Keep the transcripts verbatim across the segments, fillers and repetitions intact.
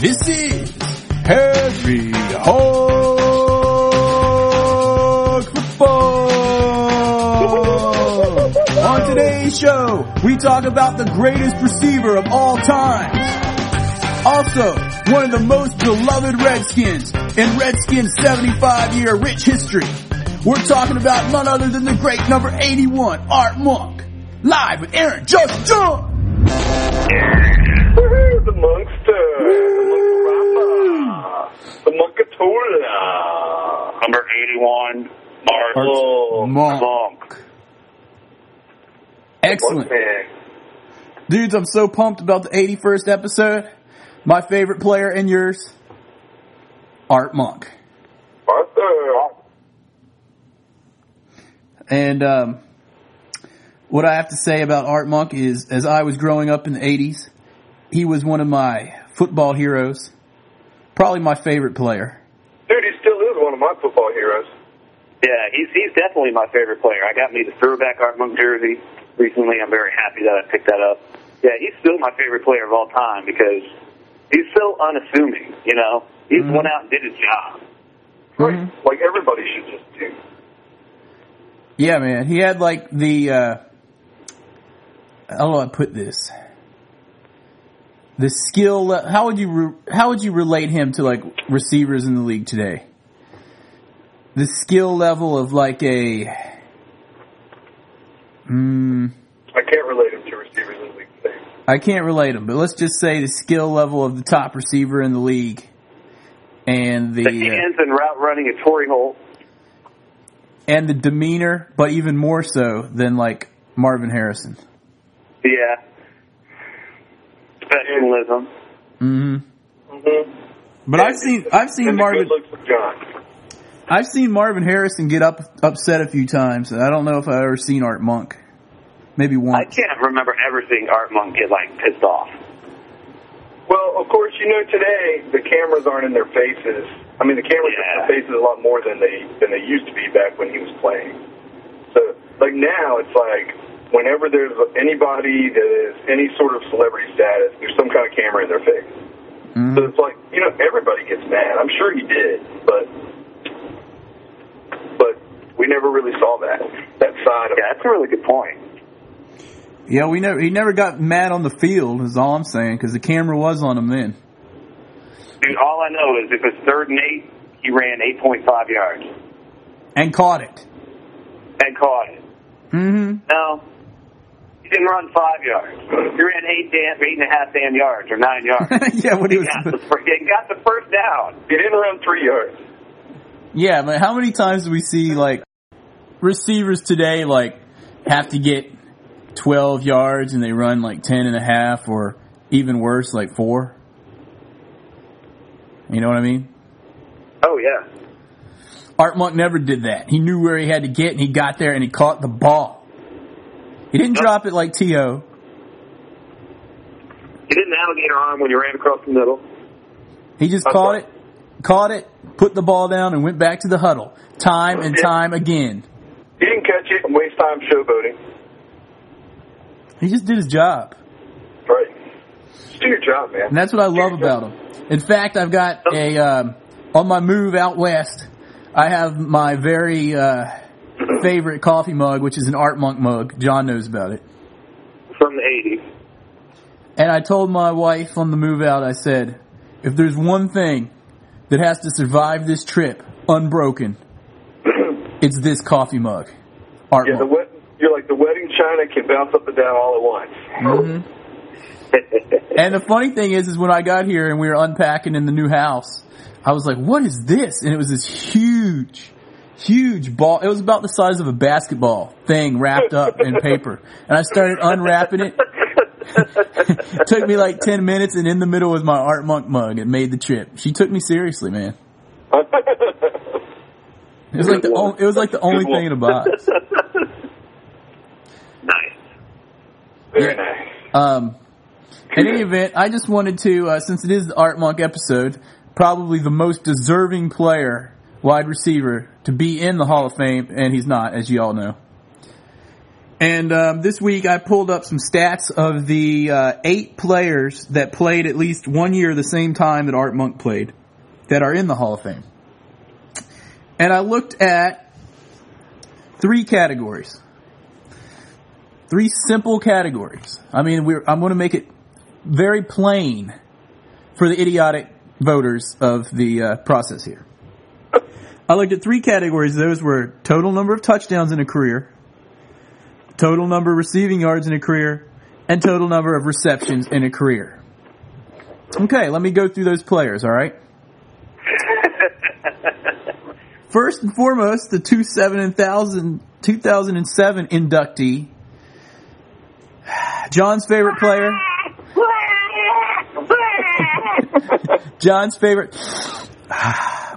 This is Heavy Hog Football. On today's show, we talk about the greatest receiver of all time. Also, one of the most beloved Redskins in Redskins' seventy-five year rich history. We're talking about none other than the great number eighty-one, Art Monk. Live with Aaron Joseph Jones. Woo-hoo, the Monkster. Woo-hoo. The Monkarama. The Monkatola. Number eighty-one, Marvel Monk. Monk. Excellent. Dudes, I'm so pumped about the eighty-first episode. My favorite player and yours, Art Monk. Arthur. And um, what I have to say about Art Monk is, as I was growing up in the eighties, he was one of my football heroes. Probably my favorite player. Dude, he still is one of my football heroes. Yeah, he's he's definitely my favorite player. I got me the throwback Art Monk jersey recently. I'm very happy that I picked that up. Yeah, he's still my favorite player of all time because he's so unassuming, you know. He mm-hmm. went out and did his job. Right, mm-hmm. like everybody should just do. Yeah, man. He had, like, the, uh, how do I put this? The skill, uh, how would you, re- how would you relate him to, like, receivers in the league today? The skill level of, like, a, hmm. I can't relate him to receivers in the league today. I can't relate him, but let's just say the skill level of the top receiver in the league and the. The hands uh, and route running at Torrey Holt. And the demeanor, but even more so than, like, Marvin Harrison. Yeah. Professionalism. Mm-hmm. Mm-hmm. But and I've seen I've seen Marvin I've seen Marvin Harrison get up upset a few times. I don't know if I've ever seen Art Monk. Maybe once. I can't remember ever seeing Art Monk get, like, pissed off. Well, of course, you know, today the cameras aren't in their faces. I mean, the cameras yeah. are in their faces a lot more than they than they used to be back when he was playing. So, like, now it's like whenever there's anybody that is any sort of celebrity status, there's some kind of camera in their face. Mm-hmm. So it's like, you know, everybody gets mad. I'm sure he did, but but we never really saw that that side of it. Yeah, that's a really good point. Yeah, we never. He never got mad on the field, is all I'm saying, because the camera was on him then. Dude, all I know is if it's third and eight, he ran eight point five yards and caught it. And caught it. Mm-hmm. No, he didn't run five yards. He ran eight damn, eight and a half damn yards or nine yards. Yeah, what he, he was got the, he got the first down. He didn't run three yards. Yeah, but how many times do we see, like, receivers today, like, have to get twelve yards and they run like ten and a half, or even worse, like four. You know what I mean? Oh yeah. Art Monk never did that. He knew where he had to get, and he got there and he caught the ball. He didn't no. drop it like T O. He didn't alligator arm when you ran across the middle. He just That's caught right. it, caught it, put the ball down, and went back to the huddle time and time again. He didn't catch it and waste time showboating. He just did his job. Right. Just do your job, man. And that's what I love about him. In fact, I've got a, um, on my move out west, I have my very uh, favorite coffee mug, which is an Art Monk mug. John knows about it. From the eighties. And I told my wife on the move out, I said, if there's one thing that has to survive this trip unbroken, it's this coffee mug. Art yeah, Monk. The wet- You're like the wedding china can bounce up and down all at once. Mm-hmm. And the funny thing is, is when I got here and we were unpacking in the new house, I was like, what is this? And it was this huge, huge ball. It was about the size of a basketball thing wrapped up in paper. And I started unwrapping it. It took me like ten minutes, and in the middle was my Art Monk mug. It made the trip. She took me seriously, man. It was like the, o- it was like the only thing in the box. Very nice. Um, in any event, I just wanted to, uh, since it is the Art Monk episode, probably the most deserving player, wide receiver, to be in the Hall of Fame, and he's not, as you all know. And um, this week I pulled up some stats of the uh, eight players that played at least one year the same time that Art Monk played that are in the Hall of Fame. And I looked at three categories. Three simple categories. I mean, we're, I'm going to make it very plain for the idiotic voters of the uh, process here. I looked at three categories. Those were total number of touchdowns in a career, total number of receiving yards in a career, and total number of receptions in a career. Okay, let me go through those players, all right? First and foremost, the two thousand seven inductee, John's favorite player. John's favorite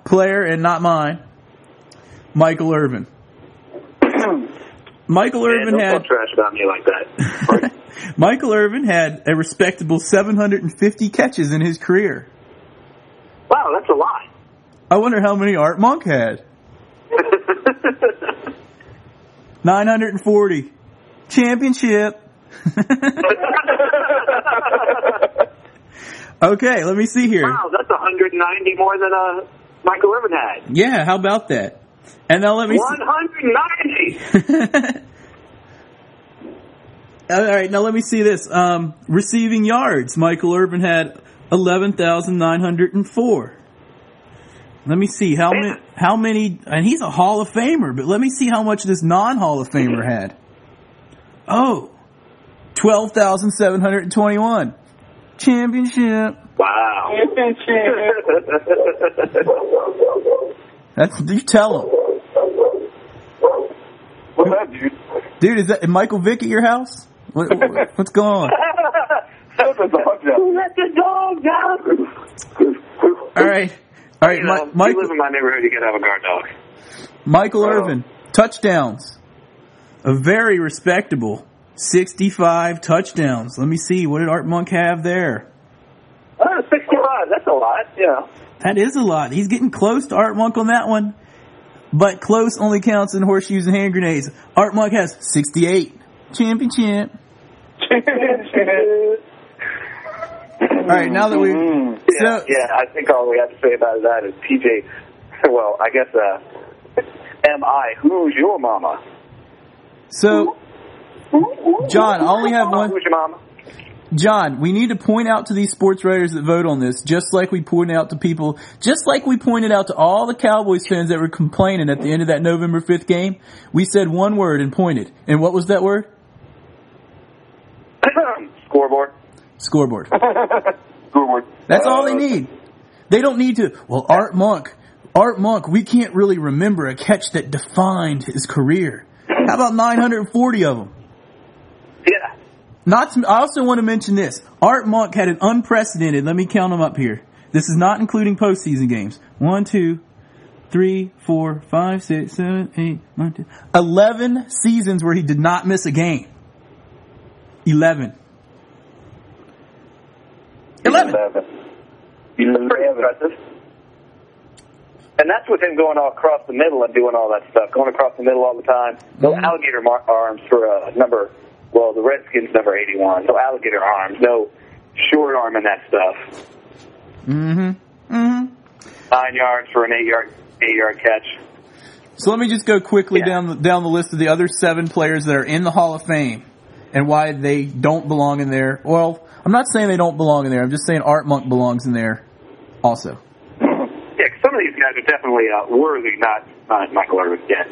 player and not mine, Michael Irvin. Michael Man, Irvin don't had trash about me like that. Michael Irvin had a respectable seven hundred fifty catches in his career. Wow, that's a lot. I wonder how many Art Monk had. nine hundred forty. Championship. Okay, let me see here. Wow, that's one hundred ninety more than uh, Michael Irvin had. Yeah, how about that? And now let me one hundred ninety. All right, now let me see this. Um, receiving yards, Michael Irvin had eleven thousand nine hundred four. Let me see how many, how many, and he's a Hall of Famer, but let me see how much this non-Hall of Famer had. Oh, twelve thousand seven hundred twenty-one. Championship. Wow. Championship. That's, you tell him. What's that, dude? Dude, is that Michael Vick at your house? What, what's going on? Let the dog down. Let the dog down. All right. All right, you know, Ma- Michael. If you live in my neighborhood, you gotta have a guard dog. Michael oh. Irvin, touchdowns. A very respectable sixty-five touchdowns. Let me see. What did Art Monk have there? Oh, sixty-five. That's a lot, yeah. That is a lot. He's getting close to Art Monk on that one. But close only counts in horseshoes and hand grenades. Art Monk has sixty-eight. Championship. Championship. All right, now that we mm-hmm. yeah, so, yeah, I think all we have to say about that is P J. Well, I guess uh, M I. Who's your mama? So, John, I only have one. Who's your mama? John, we need to point out to these sports writers that vote on this, just like we pointed out to people, just like we pointed out to all the Cowboys fans that were complaining at the end of that November fifth game. We said one word and pointed, and what was that word? Scoreboard. Scoreboard. Scoreboard. That's all they need. They don't need to, well, Art Monk, Art Monk, we can't really remember a catch that defined his career. How about nine hundred forty of them? Yeah. Not. To, I also want to mention this. Art Monk had an unprecedented, let me count them up here. This is not including postseason games. One, two, three, four, five, six, seven, eight, nine, ten. Eleven seasons where he did not miss a game. Eleven. Eleven. Eleven. Eleven. Pretty impressive. And that's with him going all across the middle and doing all that stuff. Going across the middle all the time. No yeah. alligator mar- arms for a number, well, the Redskins number eighty-one. No alligator arms. No short arm and that stuff. Mm-hmm. Mm-hmm. Nine yards for an eight-yard eight-yard catch. So let me just go quickly yeah. down, the, down the list of the other seven players that are in the Hall of Fame and why they don't belong in there. Well, I'm not saying they don't belong in there. I'm just saying Art Monk belongs in there also. Yeah, some of these guys are definitely uh, worthy, not, not Michael Irvin yet.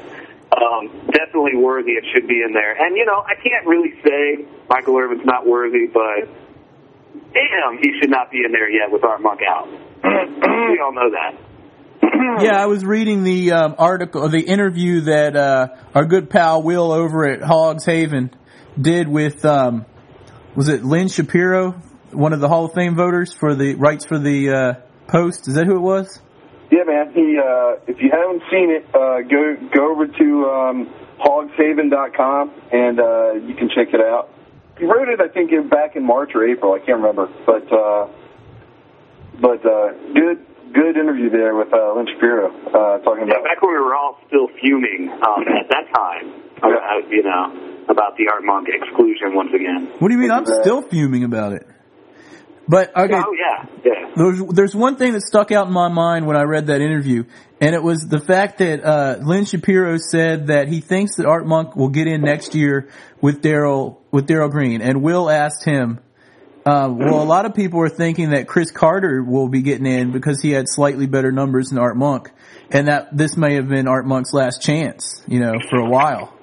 Um, definitely worthy. It should be in there. And, you know, I can't really say Michael Irvin's not worthy, but damn, he should not be in there yet with Art Monk out. We all know that. Yeah, I was reading the um, article, the interview that uh, our good pal Will over at Hogs Haven did with... Um, was it Lynn Shapiro, one of the Hall of Fame voters for the rights for the uh, Post? Is that who it was? Yeah, man. He, uh, if you haven't seen it, uh, go go over to um, hogs haven dot com and uh, you can check it out. He wrote it, I think, in, back in March or April. I can't remember, but uh, but uh, good good interview there with uh, Lynn Shapiro uh, talking yeah, about. Back when we were all still fuming um, at that time, yeah. I, I, you know. about the Art Monk exclusion once again. What do you mean? I'm uh, still fuming about it. But okay, oh, yeah. Yeah. There's, there's one thing that stuck out in my mind when I read that interview, and it was the fact that uh, Lynn Shapiro said that he thinks that Art Monk will get in next year with Daryl with Daryl Green. And Will asked him, uh, well, a lot of people are thinking that Chris Carter will be getting in because he had slightly better numbers than Art Monk, and that this may have been Art Monk's last chance, you know, for a while.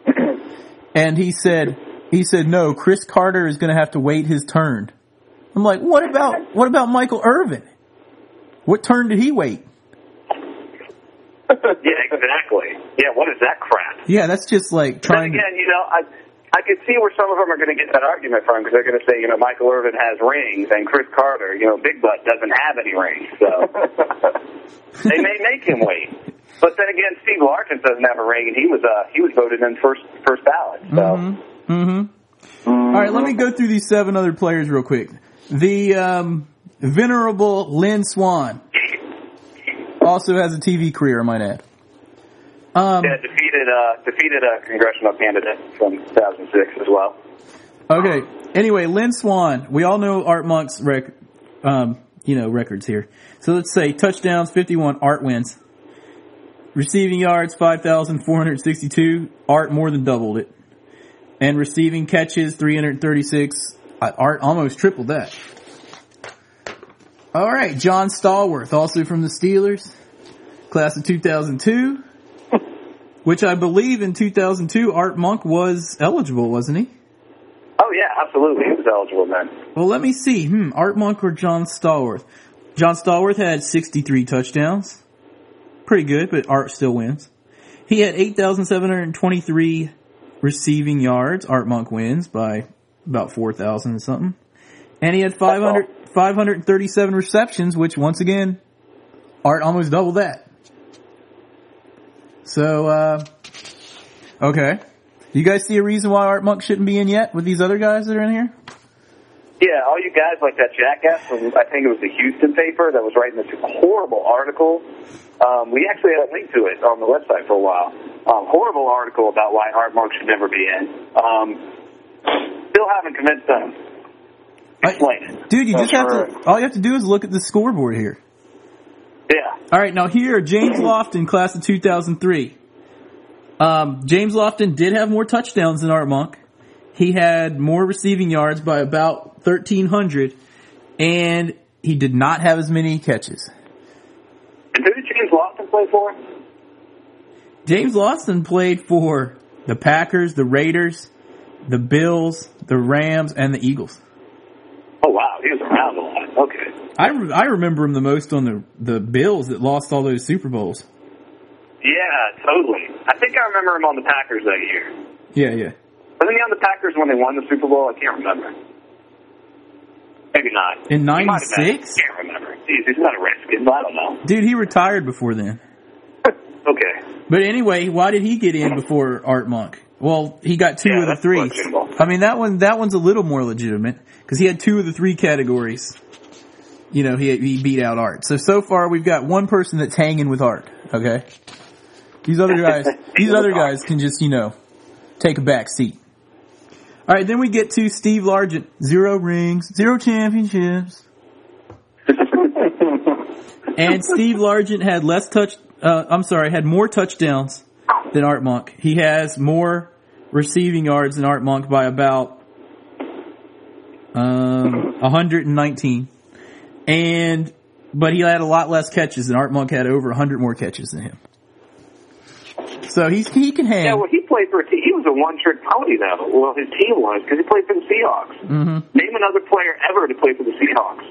And he said, he said, no, Chris Carter is going to have to wait his turn. I'm like, what about what about Michael Irvin? What turn did he wait? Yeah, exactly. Yeah, what is that crap? Yeah, that's just like trying again, to... again, you know, I I can see where some of them are going to get that argument from, because they're going to say, you know, Michael Irvin has rings, and Chris Carter, you know, Big Butt doesn't have any rings, so... They may make him wait. But then again, Steve Largent doesn't have a ring, and he was uh, he was voted in first, first ballot, so... Mm-hmm. Mm-hmm. All right, let me go through these seven other players real quick. The um, venerable Lynn Swann also has a T V career, I might add. Um, yeah, defeated, uh, defeated a congressional candidate from two thousand six as well. Okay. Anyway, Lynn Swann. We all know Art Monk's rec- um, you know, records here. So let's say touchdowns, fifty-one, Art wins. Receiving yards, five thousand four hundred sixty-two. Art more than doubled it. And receiving catches, three hundred thirty-six. Art almost tripled that. All right, John Stallworth, also from the Steelers, class of two thousand two, which I believe in two thousand two Art Monk was eligible, wasn't he? Oh, yeah, absolutely. He was eligible then. Well, let me see. Hmm, Art Monk or John Stallworth? John Stallworth had sixty-three touchdowns. Pretty good, but Art still wins. He had eight thousand seven hundred twenty-three receiving yards. Art Monk wins by... about four thousand and something. And he had five hundred, five hundred thirty-seven receptions, which, once again, Art almost doubled that. So, uh, okay. You guys see a reason why Art Monk shouldn't be in yet with these other guys that are in here? Yeah, all you guys like that jackass from, I think it was the Houston paper that was writing this horrible article. Um, we actually had a link to it on the website for a while. Um, horrible article about why Art Monk should never be in. Um, Still haven't convinced them. Explain it. Dude, you just have to, all you have to do is look at the scoreboard here. Yeah. All right, now here, James Lofton, class of two thousand three. Um, James Lofton did have more touchdowns than Art Monk. He had more receiving yards by about thirteen hundred, and he did not have as many catches. And who did James Lofton play for? James Lofton played for the Packers, the Raiders, the Bills, the Rams, and the Eagles. Oh, wow. He was around a lot. Okay. I, re- I remember him the most on the, the Bills that lost all those Super Bowls. Yeah, totally. I think I remember him on the Packers that year. Yeah, yeah. Wasn't he on the Packers when they won the Super Bowl? I can't remember. Maybe not. In ninety-six? I can't remember. Jeez, he's not a Redskins. I don't know. Dude, he retired before then. Okay. But anyway, why did he get in before Art Monk? Well, he got two yeah, of the three. I mean, that one that one's a little more legitimate because he had two of the three categories. You know, he he beat out Art. So so far, we've got one person that's hanging with Art. Okay, these other guys, these other guys can just you know take a back seat. All right, then we get to Steve Largent, zero rings, zero championships, and Steve Largent had less touch. Uh, I'm sorry, had more touchdowns than Art Monk. He has more receiving yards than Art Monk by about um, one hundred nineteen. And but he had a lot less catches, and Art Monk had over one hundred more catches than him. So he's, he can hang. Yeah, well, he played for a team. He was a one-trick pony, though. Well, his team was, because he played for the Seahawks. Mm-hmm. Name another player ever to play for the Seahawks.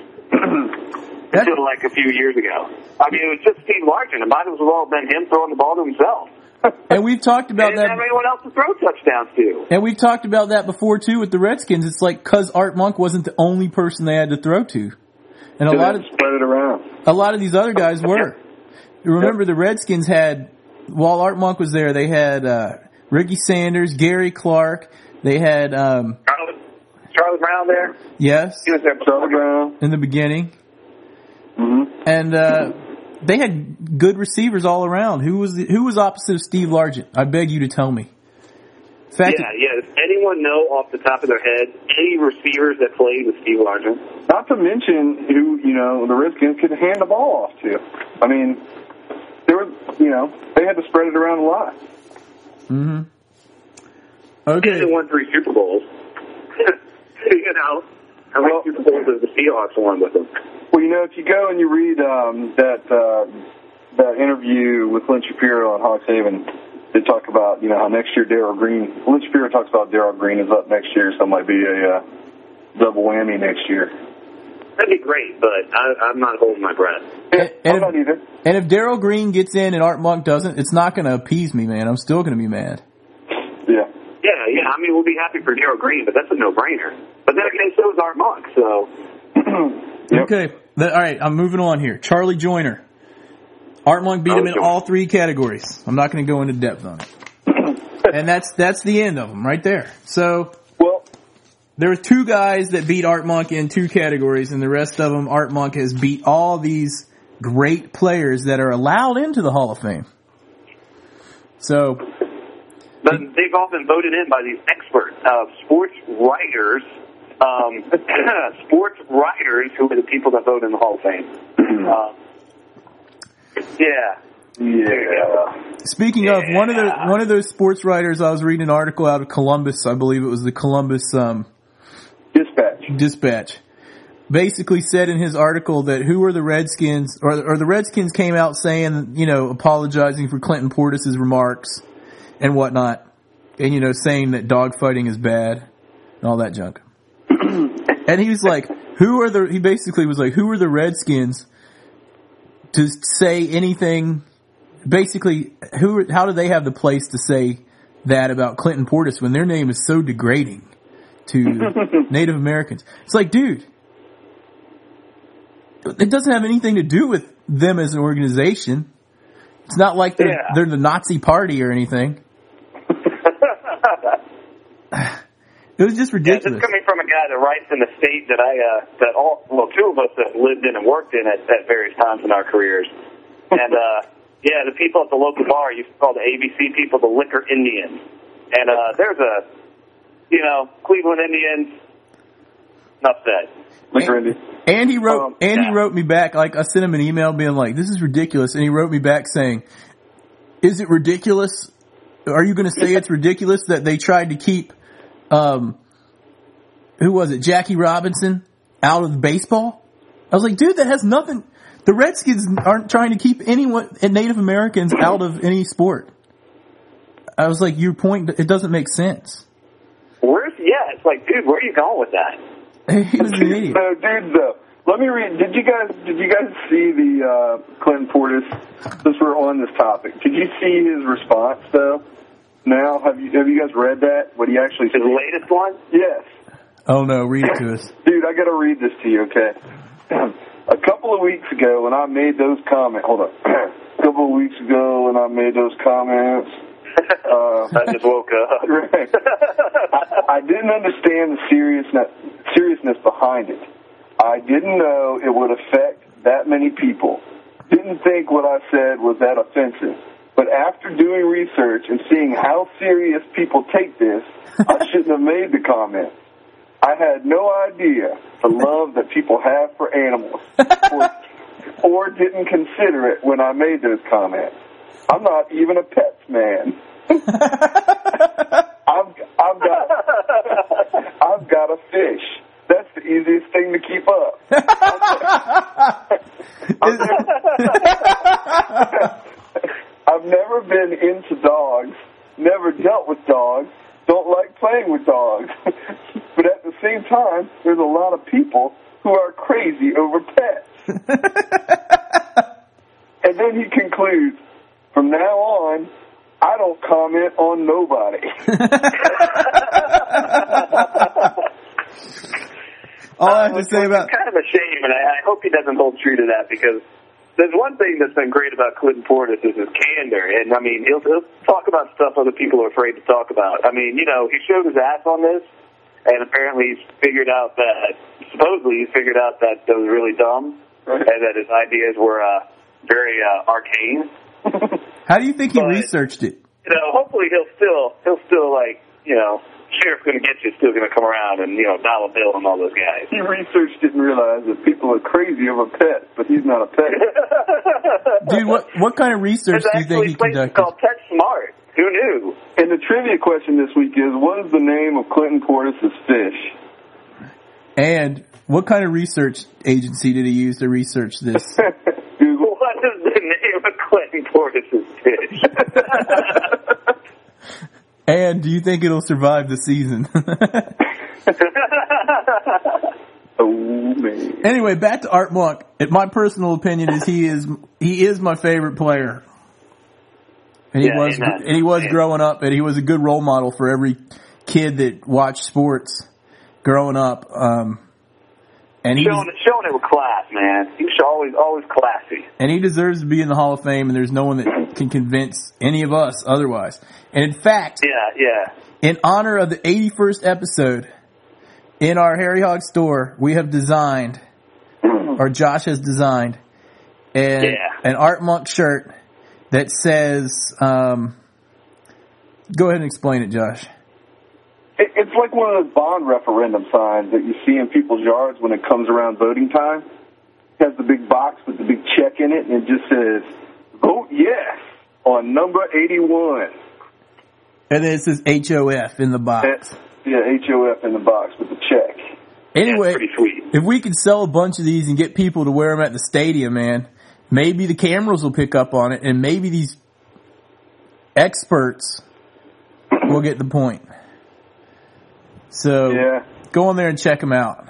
Until like a few years ago. I mean, it was just Steve Largent. It might as well have been him throwing the ball to himself. And we've talked about they didn't that. Have anyone else to throw touchdowns to. And we've talked about that before too with the Redskins. It's like because Art Monk wasn't the only person they had to throw to, and so a lot of spread it around. A lot of these other guys were. Remember, the Redskins had, while Art Monk was there, they had uh, Ricky Sanders, Gary Clark. They had um, Charlie, Charlie Brown there. Yes, he was there. Charlie Brown in the beginning. Mm-hmm. And uh, they had good receivers all around. Who was the, who was opposite of Steve Largent? I beg you to tell me. Fact yeah, yeah. Does anyone know off the top of their head any receivers that played with Steve Largent? Not to mention who, you know, the Redskins could hand the ball off to. I mean, there were, you know, they had to spread it around a lot. Mm-hmm. Okay. They won three Super Bowls. You know, how many well, Super Bowls does the Seahawks won with them? Well, you know, if you go and you read um, that uh, that interview with Lynn Shapiro on Hawks Haven, they talk about, you know, how next year Darryl Green, Lynn Shapiro talks about Darryl Green is up next year, so it might be a uh, double whammy next year. That'd be great, but I, I'm not holding my breath. And, and I'm if, not either. And if Darryl Green gets in and Art Monk doesn't, it's not going to appease me, man. I'm still going to be mad. Yeah. Yeah, yeah. I mean, we'll be happy for Darryl Green, but that's a no-brainer. But then again, so is Art Monk, so. Yep. Okay. The, all right, I'm moving on here. Charlie Joyner. Art Monk beat him in all three categories. I'm not going to go into depth on it. And that's that's the end of them right there. So well, there are two guys that beat Art Monk in two categories, and the rest of them, Art Monk has beat all these great players that are allowed into the Hall of Fame. So but they've all been voted in by these expert uh, sports writers, um, sports writers who are the people that vote in the Hall of Fame. Uh, Yeah. Yeah. Speaking yeah. of one of the one of those sports writers, I was reading an article out of Columbus. I believe it was the Columbus um, Dispatch. Dispatch basically said in his article that who are the Redskins, or, or the Redskins came out saying, you know, apologizing for Clinton Portis's remarks and whatnot, and you know, saying that dogfighting is bad and all that junk. And he was like, who are the? He basically was like, who are the Redskins to say anything, basically, who? How do they have the place to say that about Clinton Portis when their name is so degrading to Native Americans? It's like, dude, it doesn't have anything to do with them as an organization. It's not like they're, yeah. they're the Nazi party or anything. It was just ridiculous. Yeah, this is coming from a guy that writes in the state that I, uh, that all, well, two of us have lived in and worked in at, at various times in our careers. And, uh, yeah, the people at the local bar used to call the A B C people the Liquor Indians. And, uh, there's a, you know, Cleveland Indians, enough said. Liquor Indians. And he wrote, um, and yeah. he wrote me back, like, I sent him an email being like, this is ridiculous. And he wrote me back saying, is it ridiculous? Are you going to say it's ridiculous that they tried to keep Um, who was it? Jackie Robinson out of baseball. I was like, dude, that has nothing. The Redskins aren't trying to keep anyone Native Americans out of any sport. I was like, your point, it doesn't make sense. Where's yeah? It's like, dude, where are you going with that? He was an idiot. So, dude, though, let me read. Did you guys? Did you guys see the uh, Clinton Portis? Since we're on this topic, did you see his response though? Now, have you have you guys read that? What he actually said? The latest one? Yes. Oh, no, read it to us. Dude, I got to read this to you, okay? A couple of weeks ago when I made those comments, hold on. A couple of weeks ago when I made those comments. Uh, I just woke up. Right. I, I didn't understand the seriousness, seriousness behind it. I didn't know it would affect that many people. Didn't think what I said was that offensive. But after doing research and seeing how serious people take this, I shouldn't have made the comment. I had no idea the love that people have for animals, or, or didn't consider it when I made those comments. I'm not even a pets man. I've, I've got, I've got a fish. That's the easiest thing to keep up. I'm never, I've never been into dogs, never dealt with dogs, don't like playing with dogs. But at the same time, there's a lot of people who are crazy over pets. And then he concludes, from now on, I don't comment on nobody. All I have to say about... It's kind of a shame, and I, I hope he doesn't hold true to that, because... There's one thing that's been great about Clinton Portis is his candor. And, I mean, he'll, he'll talk about stuff other people are afraid to talk about. I mean, you know, he showed his ass on this, and apparently he's figured out that, supposedly he's figured out that that was really dumb, right. And that his ideas were uh, very uh, arcane. How do you think he but, researched it? You know, hopefully he'll still, he'll still like, you know, sheriff's going to get you, still going to come around, and, you know, Dollar Bill and all those guys. He researched it and realized that people are crazy over pets, but he's not a pet. Dude, what what kind of research do you think he conducted? There's actually a place called Pet Smart. Who knew? And the trivia question this week is, what is the name of Clinton Portis' fish? And what kind of research agency did he use to research this? Google. What is the name of Clinton Portis' fish? And do you think it'll survive the season? Oh, man. Anyway, back to Art Monk. My personal opinion is he is he is my favorite player. And he yeah, was and, and he was yeah. growing up, and he was a good role model for every kid that watched sports growing up. Um, and he showing, showing it with class, man. He's always always classy. And he deserves to be in the Hall of Fame, and there's no one that can convince any of us otherwise. And in fact, yeah, yeah. in honor of the eighty-first episode, in our Harry Hog store, we have designed, or Josh has designed, an, yeah. an Art Monk shirt that says, um, go ahead and explain it, Josh. It, it's like one of those bond referendum signs that you see in people's yards when it comes around voting time. It has the big box with the big check in it, and it just says, vote yes on number eighty-one. And then it says H O F in the box. Yeah, H O F in the box with the check. Anyway, that's pretty sweet. If we can sell a bunch of these and get people to wear them at the stadium, man, maybe the cameras will pick up on it, and maybe these experts will get the point. So yeah. go on there and check them out.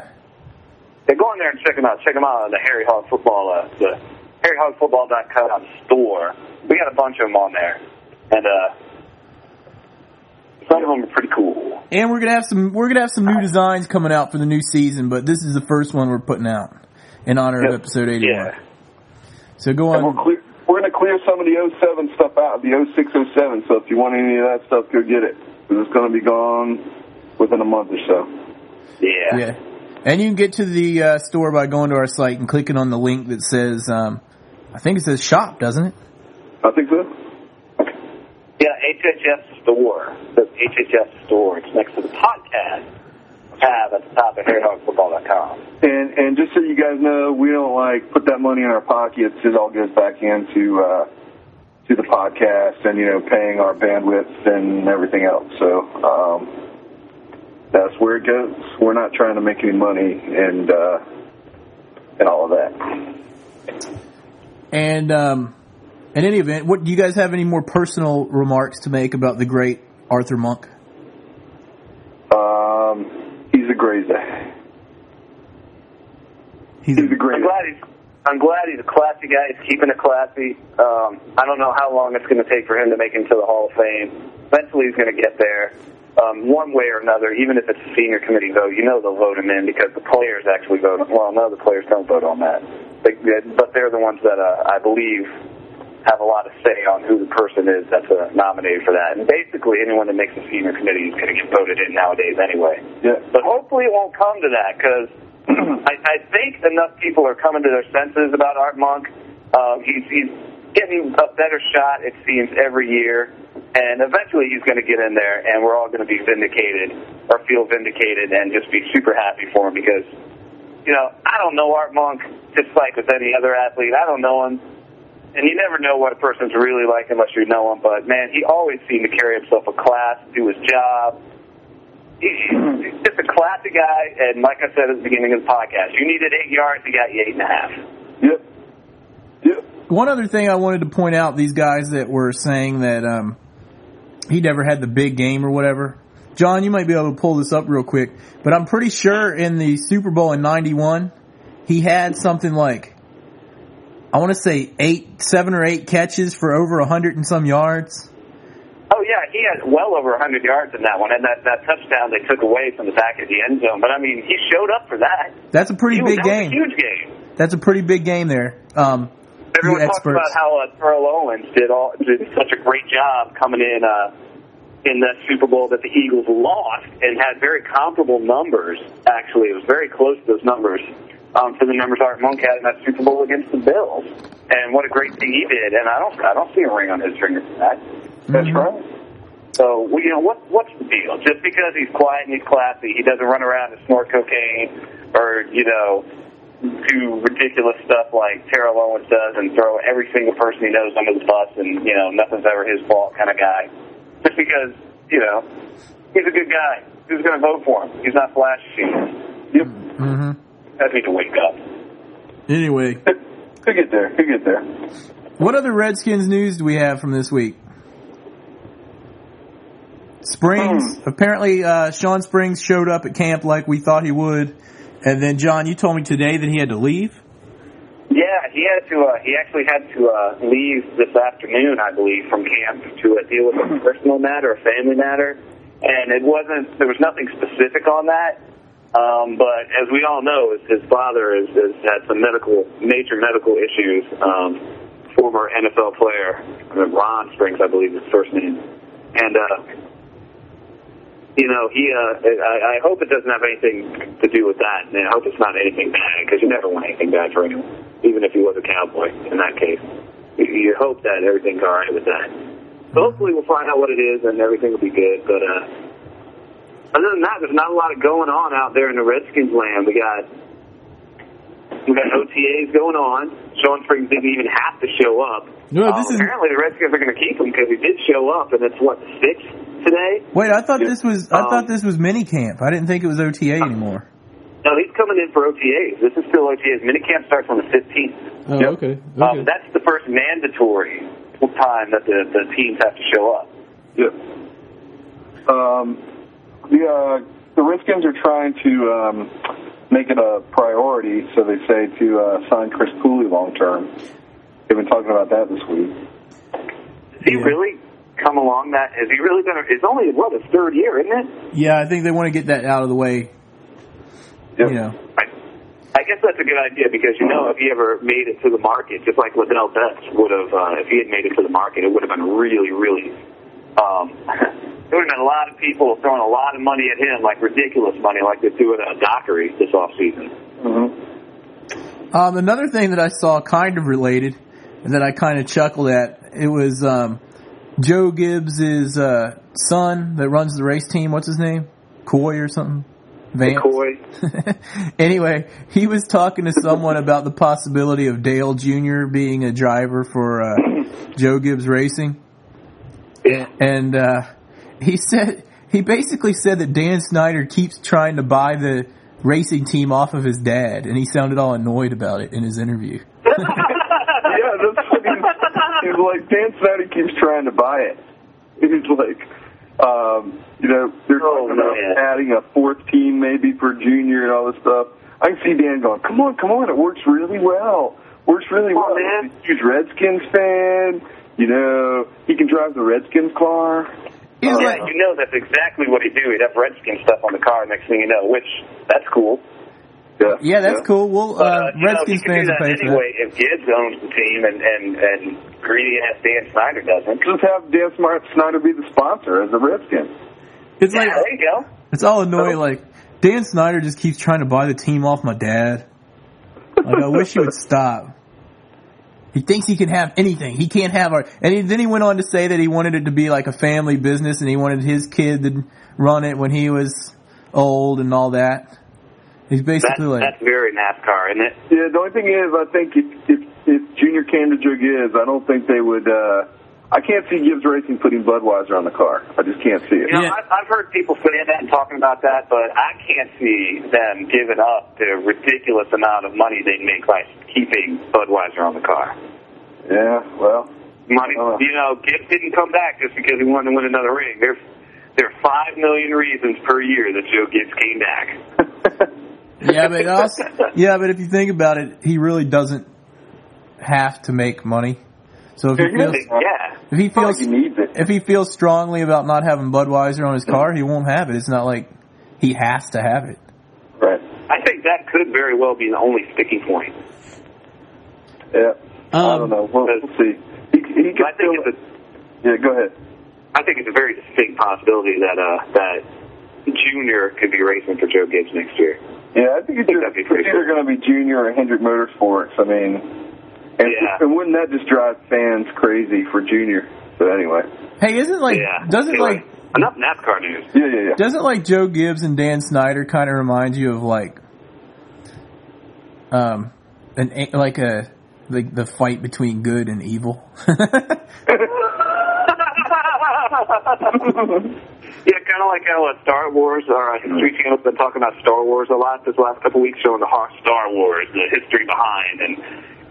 Yeah, go on there and check them out. Check them out on the Harry Hog Football, uh, the harry hog football dot com store. We got a bunch of them on there, and uh. some of them are pretty cool. And we're gonna have some we're gonna have some new designs coming out for the new season, but this is the first one we're putting out in honor yep. of episode eighty-one. Yeah. So go on. And we're, clear, we're gonna clear some of the oh seven stuff out, the oh six oh seven. So if you want any of that stuff, go get it. Because it's gonna be gone within a month or so. Yeah. Yeah. And you can get to the uh, store by going to our site and clicking on the link that says, um, I think it says shop, doesn't it? I think so. Yeah, H H S Store. The H H S Store. It's next to the podcast tab at the top of harry hog football dot com. And and just so you guys know, we don't like put that money in our pockets. It all goes back into uh, to the podcast and you know paying our bandwidth and everything else. So um, that's where it goes. We're not trying to make any money and uh, and all of that. And. Um In any event, what do you guys have any more personal remarks to make about the great Arthur Monk? Um, he's a grazer. He's, he's a grazer. I'm glad he's, I'm glad he's a classy guy. He's keeping it classy. Um, I don't know how long it's going to take for him to make it to the Hall of Fame. Eventually, he's going to get there, um, one way or another. Even if it's a senior committee vote, you know they'll vote him in because the players actually vote. Well, no, the players don't vote on that, they, but they're the ones that uh, I believe. Have a lot of say on who the person is that's uh, nominated for that. And basically, anyone that makes a senior committee is going to get voted in nowadays anyway. Yeah. But hopefully it won't come to that, because I, I think enough people are coming to their senses about Art Monk. Uh, he's, he's getting a better shot, it seems, every year. And eventually he's going to get in there, and we're all going to be vindicated or feel vindicated and just be super happy for him because, you know, I don't know Art Monk, just like with any other athlete. I don't know him. And you never know what a person's really like unless you know him. But, man, he always seemed to carry himself a class, do his job. He's just a classy guy. And like I said at the beginning of the podcast, you needed eight yards, he got you eight and a half. Yep. Yep. One other thing I wanted to point out, these guys that were saying that um, he never had the big game or whatever. John, you might be able to pull this up real quick. But I'm pretty sure in the Super Bowl in ninety-one, he had something like, I want to say eight, seven or eight catches for over a hundred and some yards. Oh yeah, he had well over a hundred yards in that one, and that, that touchdown they took away from the back of the end zone. But I mean, he showed up for that. That's a pretty he big was, game. That was a huge game. That's a pretty big game there. Um, Everyone talks about how uh, Terrell Owens did all did such a great job coming in uh, in that Super Bowl that the Eagles lost and had very comparable numbers. Actually, it was very close to those numbers. Um, to the numbers Art Monk had in that Super Bowl against the Bills, and what a great thing he did. And I don't, I don't see a ring on his finger for that. That's mm-hmm. right. So, you know, what, what's the deal? Just because he's quiet and he's classy, he doesn't run around and snort cocaine or, you know, do ridiculous stuff like Terrell Owens does and throw every single person he knows under the bus and, you know, nothing's ever his fault kind of guy. Just because, you know, he's a good guy. Who's going to vote for him? He's not flashy. Yep. Mm-hmm. I need to wake up. Anyway. He'll get there. He'll get there. What other Redskins news do we have from this week? Springs. Hmm. Apparently, uh, Sean Springs showed up at camp like we thought he would. And then, John, you told me today that he had to leave? Yeah, he had to. Uh, he actually had to uh, leave this afternoon, I believe, from camp to uh, deal with a personal matter, a family matter. And it wasn't, there was nothing specific on that. Um, but as we all know, his father has, has had some medical, major medical issues. Um, former N F L player, Ron Springs, I believe, is his first name. And, uh, you know, he. Uh, I, I hope it doesn't have anything to do with that. And I hope it's not anything bad, because you never want anything bad for anyone, even if he was a Cowboy in that case. You, you hope that everything's all right with that. So hopefully we'll find out what it is and everything will be good. But uh, other than that, there's not a lot going on out there in the Redskins land. We got we got O T As going on. Sean Springs didn't even have to show up. No, this um, is... Apparently the Redskins are going to keep him because he did show up, and it's what, sixth today? Wait, I thought this was I um, thought this was minicamp. I didn't think it was O T A anymore. No, he's coming in for O T As. This is still O T As. Minicamp starts on the fifteenth. Oh, yep. okay. okay. Um, that's the first mandatory time that the, the teams have to show up. Yep. Um, the, uh, the Redskins are trying to um, make it a priority, so they say, to uh, sign Chris Cooley long-term. They've been talking about that this week. Has he yeah. really come along that? Has he really been? It's only, what, his third year, isn't it? Yeah, I think they want to get that out of the way. Yep. You know. I, I guess that's a good idea because, you know, if he ever made it to the market, just like Liddell Betts would have, uh, if he had made it to the market, it would have been really, really, um, there would have been a lot of people throwing a lot of money at him, like ridiculous money, like they do at uh, Dockery this offseason. Mm-hmm. Um, another thing that I saw kind of related and that I kind of chuckled at, it was um, Joe Gibbs' uh, son that runs the race team. What's his name? Coy or something? Anyway, he was talking to someone about the possibility of Dale Junior being a driver for uh, Joe Gibbs Racing. Yeah. And uh, he said he basically said that Dan Snyder keeps trying to buy the racing team off of his dad, and he sounded all annoyed about it in his interview. yeah, that's what he's, he's like, Dan Snyder keeps trying to buy it. He's like... Um, you know, they're talking oh, about man. adding a fourth team maybe for junior and all this stuff. I can see Dan going, come on, come on, it works really well. Works really come well. On, man. He's a Redskins fan. You know, he can drive the Redskins car. Yeah, uh, you know that's exactly what he'd do. He'd have Redskins stuff on the car next thing you know, which, that's cool. Yeah, yeah that's yeah. cool. Well, uh, but, uh, Redskins know, fans are paying for anyway, that. If Gibbs owns the team and, and, and greedy-ass Dan Snyder doesn't. Just have Dan Snyder be the sponsor as a Redskin. It's yeah, like, there you go. It's all annoying. So, like, Dan Snyder just keeps trying to buy the team off my dad. Like, I wish he would stop. He thinks he can have anything. He can't have our... And he, then he went on to say that he wanted it to be like a family business and he wanted his kid to run it when he was old and all that. He's basically that's, like, that's very NASCAR, isn't it? Yeah, the only thing is, I think if, if, if Junior came to Joe Gibbs, I don't think they would. Uh, I can't see Gibbs Racing putting Budweiser on the car. I just can't see it. You know, yeah. I've, I've heard people saying that and talking about that, but I can't see them giving up the ridiculous amount of money they make by keeping Budweiser on the car. Yeah, well, money. Uh, you know, Gibbs didn't come back just because he wanted to win another ring. There's there are five million reasons per year that Joe Gibbs came back. yeah, but also, yeah, but if you think about it, he really doesn't have to make money. So if he feels, yeah. if he feels, he needs it. If he feels strongly about not having Budweiser on his car, he won't have it. It's not like he has to have it. Right. I think that could very well be the only sticking point. Yeah. Um, I don't know. We'll, we'll see. He, he I think it's a, yeah. Go ahead. I think it's a very distinct possibility that uh, that Junior could be racing for Joe Gibbs next year. Yeah, I think it's, I think just, it's either cool. going to be Junior or Hendrick Motorsports. I mean, and, yeah. and wouldn't that just drive fans crazy for Junior? But anyway. Hey, isn't like yeah. doesn't anyway. like enough NASCAR news? Yeah, yeah, yeah. Doesn't like Joe Gibbs and Dan Snyder kind of remind you of like, um, an like a the the fight between good and evil? Yeah, kind of like how uh, Star Wars, or uh, History Channel's been talking about Star Wars a lot this last couple weeks, showing the heart Star Wars, the history behind, and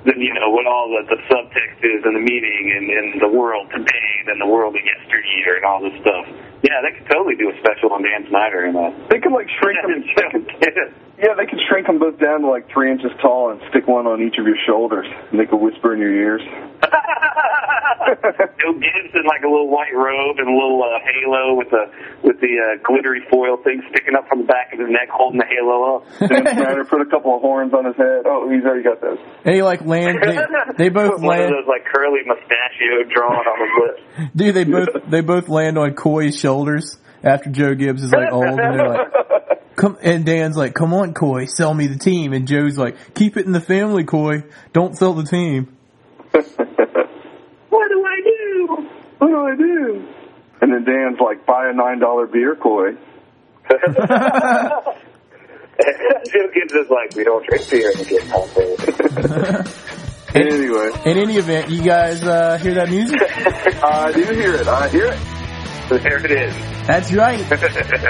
then, you know, what all the, the subtext is in the meaning, and, and the world today, and the world of yesteryear, and all this stuff. Yeah, they could totally do a special on Dan Snyder and that. They could, like, shrink them. They could, yeah, they could shrink them both down to, like, three inches tall and stick one on each of your shoulders, and they could whisper in your ears. Joe Gibbs in like a little white robe and a little uh, halo with the with the uh, glittery foil thing sticking up from the back of his neck, holding the halo up. Dan Snyder put a couple of horns on his head. Oh, he's already got those. They like land. They, they both one land. One of those like curly mustachio drawing on his lips. Dude, they both they both land on Coy's shoulders after Joe Gibbs is like old, and they're like, come, and Dan's like, "Come on, Coy, sell me the team," and Joe's like, "Keep it in the family, Coy. Don't sell the team." What do I do? What do I do? And then Dan's like, buy a nine dollar beer, Coy. Joe Gibbs is like, we don't drink beer and get coffee. Anyway. In any event, you guys uh, hear that music? I do hear it. I hear it. There it is. That's right.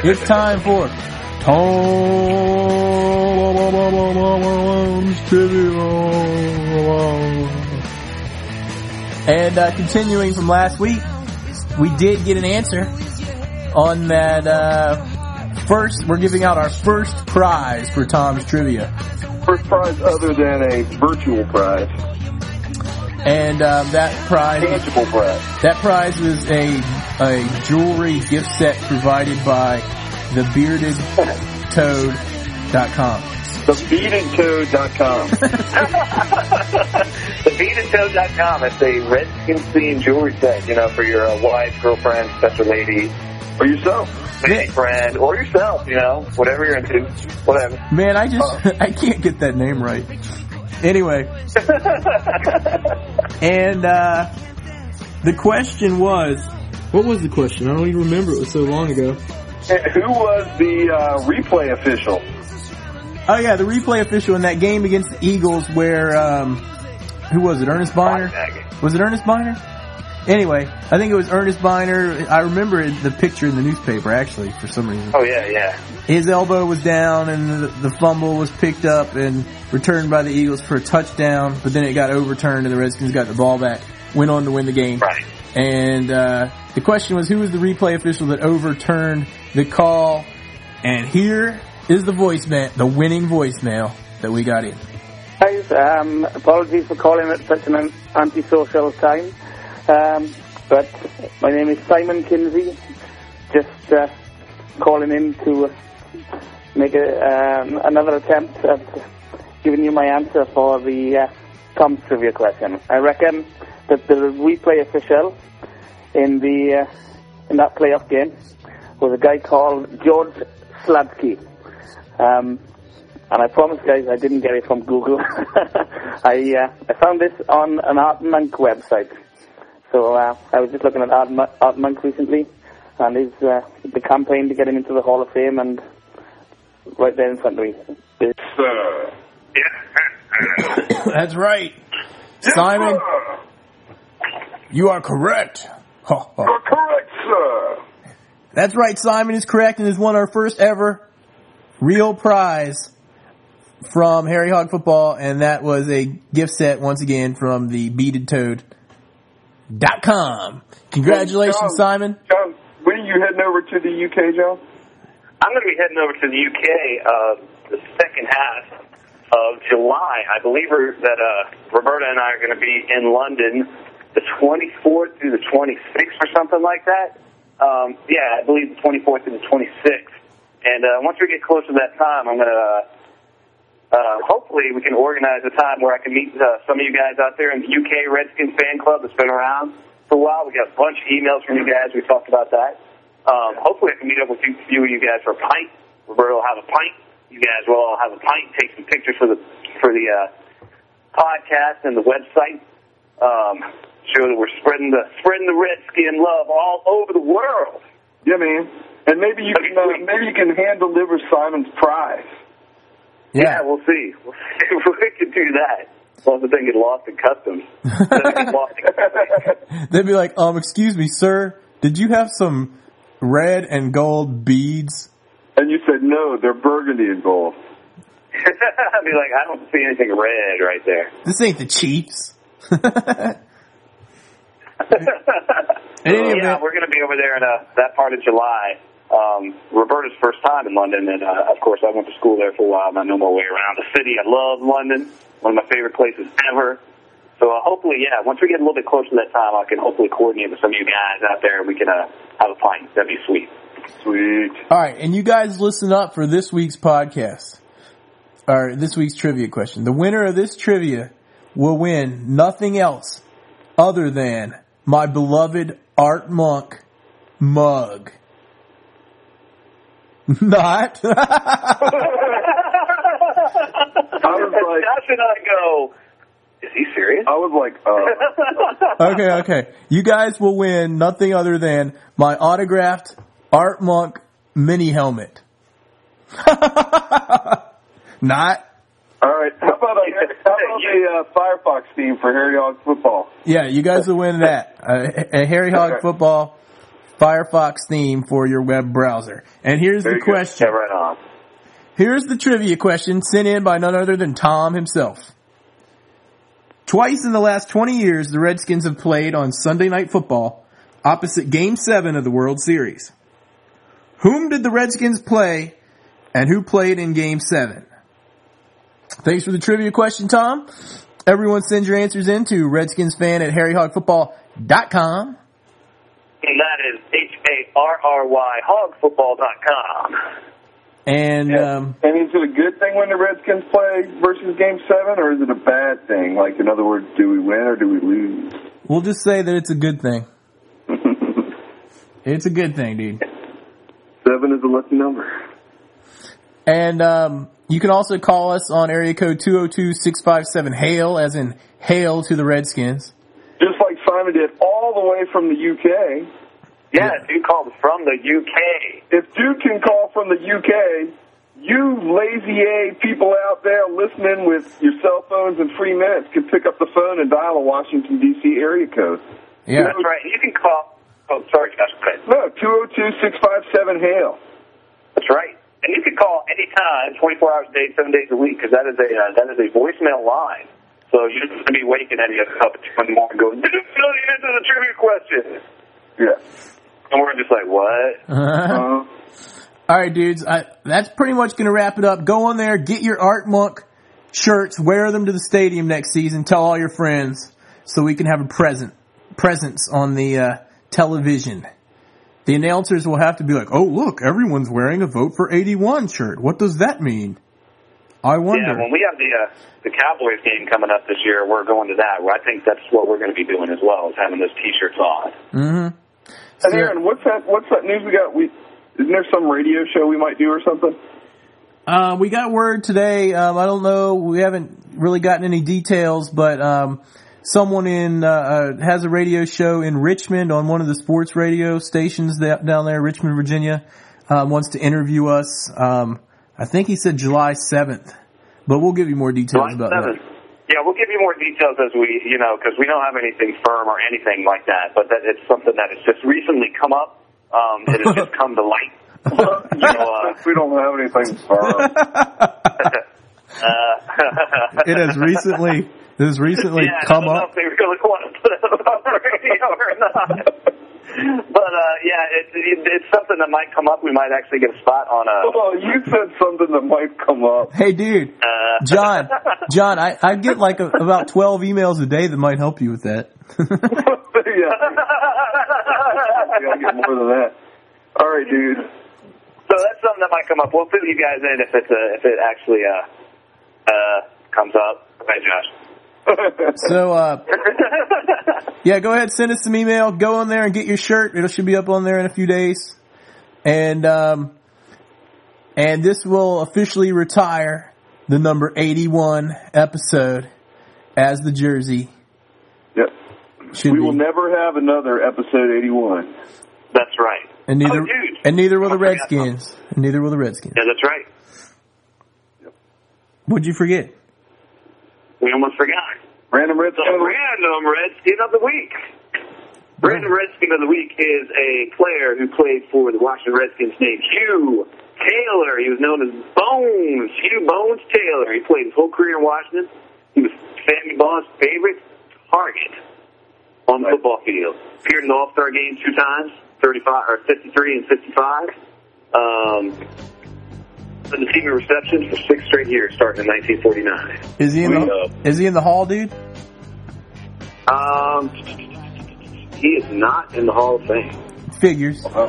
It's time for Tom's Trivia. And uh, continuing from last week, we did get an answer on that uh, first. We're giving out our first prize for Tom's Trivia. First prize other than a virtual prize. And um, that prize, tangible prize. That prize was a a jewelry gift set provided by the bearded toad dot com. the bearded toad dot com. the bearded toad dot com. It's a Redskin-themed jewelry set, you know, for your uh, wife, girlfriend, special lady, or yourself, yeah. friend, or yourself, you know, whatever you're into, whatever. Man, I just, oh. I can't get that name right. Anyway. And uh, the question was, what was the question? I don't even remember. It was so long ago. Who was the uh, replay official? Oh, yeah, the replay official in that game against the Eagles where, um, who was it, Ernest Biner? Was it Ernest Biner? Anyway, I think it was Ernest Biner. I remember the picture in the newspaper, actually, for some reason. Oh, yeah, yeah. His elbow was down, and the, the fumble was picked up and returned by the Eagles for a touchdown, but then it got overturned, and the Redskins got the ball back, went on to win the game. Right. And uh, the question was, who was the replay official that overturned the call? And here... is the voicemail, the winning voicemail that we got in. Guys, um, apologies for calling at such an antisocial time, um, but my name is Simon Kinsey, just uh, calling in to make a, um, another attempt at giving you my answer for the uh, Tom's Trivia question. I reckon that the replay official in the uh, in that playoff game was a guy called George Sladsky. Um, and I promise, guys, I didn't get it from Google. I uh, I found this on an Art Monk website. So uh, I was just looking at Art, Mo- Art Monk recently, and his uh, the campaign to get him into the Hall of Fame, and right there in front of me. Sir. That's right, Simon. You are correct. Oh, oh. You're correct, sir. That's right, Simon is correct, and has won our first ever real prize from Harry Hog Football, and that was a gift set once again from the beaded toad dot com. Congratulations, hey, John, Simon. John, when are you heading over to the U K, John? I'm going to be heading over to the U K uh, the second half of July. I believe that uh, Roberta and I are going to be in London the twenty-fourth through the twenty-sixth or something like that. Um, yeah, I believe the twenty-fourth through the twenty-sixth. And uh, once we get closer to that time, I'm going to, uh, uh, hopefully we can organize a time where I can meet uh, some of you guys out there in the U K Redskins fan club that's been around for a while. We got a bunch of emails from you guys. We talked about that. Um, hopefully I can meet up with a few of you guys for a pint. Roberto will have a pint. You guys will all have a pint, take some pictures for the for the uh, podcast and the website. Um, sure that we're spreading the spreading the Redskin love all over the world. Yeah, man. And maybe you can uh, maybe you can hand deliver Simon's prize. Yeah, yeah we'll see. We'll see if we can do that. Well, the thing get lost in customs. They'd be like, um, excuse me, sir, did you have some red and gold beads? And you said, no, they're burgundy and gold. I'd be like, I don't see anything red right there. This ain't the Chiefs. Anyway. Yeah, we're going to be over there in uh, that part of July. Um, Roberta's first time in London, and uh, of course I went to school there for a while, and I know my way around the city. I love London, one of my favorite places ever. So uh, hopefully, yeah, once we get a little bit closer to that time, I can hopefully coordinate with some of you guys out there, and we can uh, have a pint. That'd be sweet. Sweet. All right, and you guys listen up for this week's podcast, or this week's trivia question. The winner of this trivia will win nothing else other than my beloved Art Monk mug. Not. I was like, how should I go? Is he serious? I was like, uh. okay, okay. You guys will win nothing other than my autographed Art Monk mini helmet. Not. All right. How about a, how about the uh, Firefox theme for Harry Hog football? Yeah, you guys will win that. Uh, a Harry Hog football. Firefox theme for your web browser. And here's the question. Yeah, right on. Here's the trivia question sent in by none other than Tom himself. Twice in the last twenty years, the Redskins have played on Sunday Night Football opposite Game seven of the World Series. Whom did the Redskins play, and who played in Game seven? Thanks for the trivia question, Tom. Everyone send your answers in to redskinsfan at harryhogfootball dot com. And that is H A R R Y, hog football dot com. And, yeah. um, and is it a good thing when the Redskins play versus Game seven, or is it a bad thing? Like, in other words, do we win or do we lose? We'll just say that it's a good thing. It's a good thing, dude. Seven is a lucky number. And um, you can also call us on area code two oh two, six five seven, HAIL, as in hail to the Redskins. Just like Simon did all the way from the U K. Yeah, yeah. Dude called from the U K. If dude can call from the U K, you lazy A people out there listening with your cell phones and free minutes can pick up the phone and dial a Washington, D C area code. Yeah, that's right. You can call. Oh, sorry, that's right. No, two oh two, six five seven, HAIL. That's right. And you can call any time, twenty-four hours a day, seven days a week, because that is a uh, that is a voicemail line. So you're just going to be waking at up at two in the morning going, did you know the answer to the trivia question? Yeah. And we're just like, what? Uh-huh. Uh-huh. All right, dudes. I, that's pretty much going to wrap it up. Go on there. Get your Art Monk shirts. Wear them to the stadium next season. Tell all your friends so we can have a present presence on the uh, television. The announcers will have to be like, oh, look, everyone's wearing a Vote for eighty-one shirt. What does that mean? I wonder. Yeah, when we have the uh, the Cowboys game coming up this year, we're going to that. I think that's what we're going to be doing as well, is having those T-shirts on. Mm-hmm. So, and Aaron, what's that? What's that news we got? We isn't there some radio show we might do or something? Uh, we got word today. Um, I don't know. We haven't really gotten any details, but um, someone in uh, has a radio show in Richmond on one of the sports radio stations down there, Richmond, Virginia, uh, wants to interview us. Um, I think he said July seventh, but we'll give you more details about that. Yeah, we'll give you more details as we, you know, because we don't have anything firm or anything like that, but that it's something that has just recently come up. Um, it has just come to light. You know, uh, we don't have anything firm. uh, it has recently, it has recently yeah, come up. I don't know up. If they really want to put it on the radio or not. But, uh, yeah, it, it, it's something that might come up. We might actually get a spot on a... Oh, you said something that might come up. Hey, dude. Uh. John, John, I, I get like a, about twelve emails a day that might help you with that. Yeah. Yeah, I get more than that. All right, dude. So that's something that might come up. We'll fill you guys in if, it's a, if it actually uh, uh, comes up. Right, Josh? So, uh, yeah, go ahead, send us some email. Go on there and get your shirt. It should be up on there in a few days. And, um, and this will officially retire the number eighty-one episode as the jersey. Yep. Should we be. Will never have another episode eighty-one. That's right. And neither, oh, dude. and neither will the Redskins. And neither will the Redskins. Yeah, that's right. Yep. What'd you forget? We almost forgot. Random Redskin. The Random Redskin of the Week. Right. Random Redskin of the Week is a player who played for the Washington Redskins named Hugh Taylor. He was known as Bones. Hugh Bones Taylor. He played his whole career in Washington. He was Sammy Ball's favorite target on the football field. Appeared in the All-Star game two times, thirty-five, or fifty-three and fifty-five. Um, in the team of receptions for six straight years, starting in nineteen forty-nine. Is he in, we, the, uh, is he in the Hall, dude? Um, he is not in the Hall of Fame. Figures. Uh,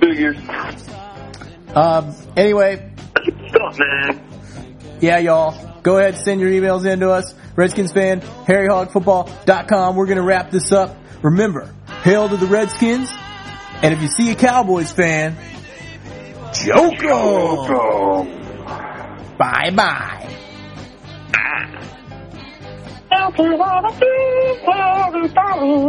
figures. Um. Anyway. That's good stuff, man. Yeah, y'all. Go ahead, send your emails in to us. RedskinsFan, Harry Hog Football dot com. We're going to wrap this up. Remember, hail to the Redskins. And if you see a Cowboys fan, joke 'em. Bye-bye. Ah.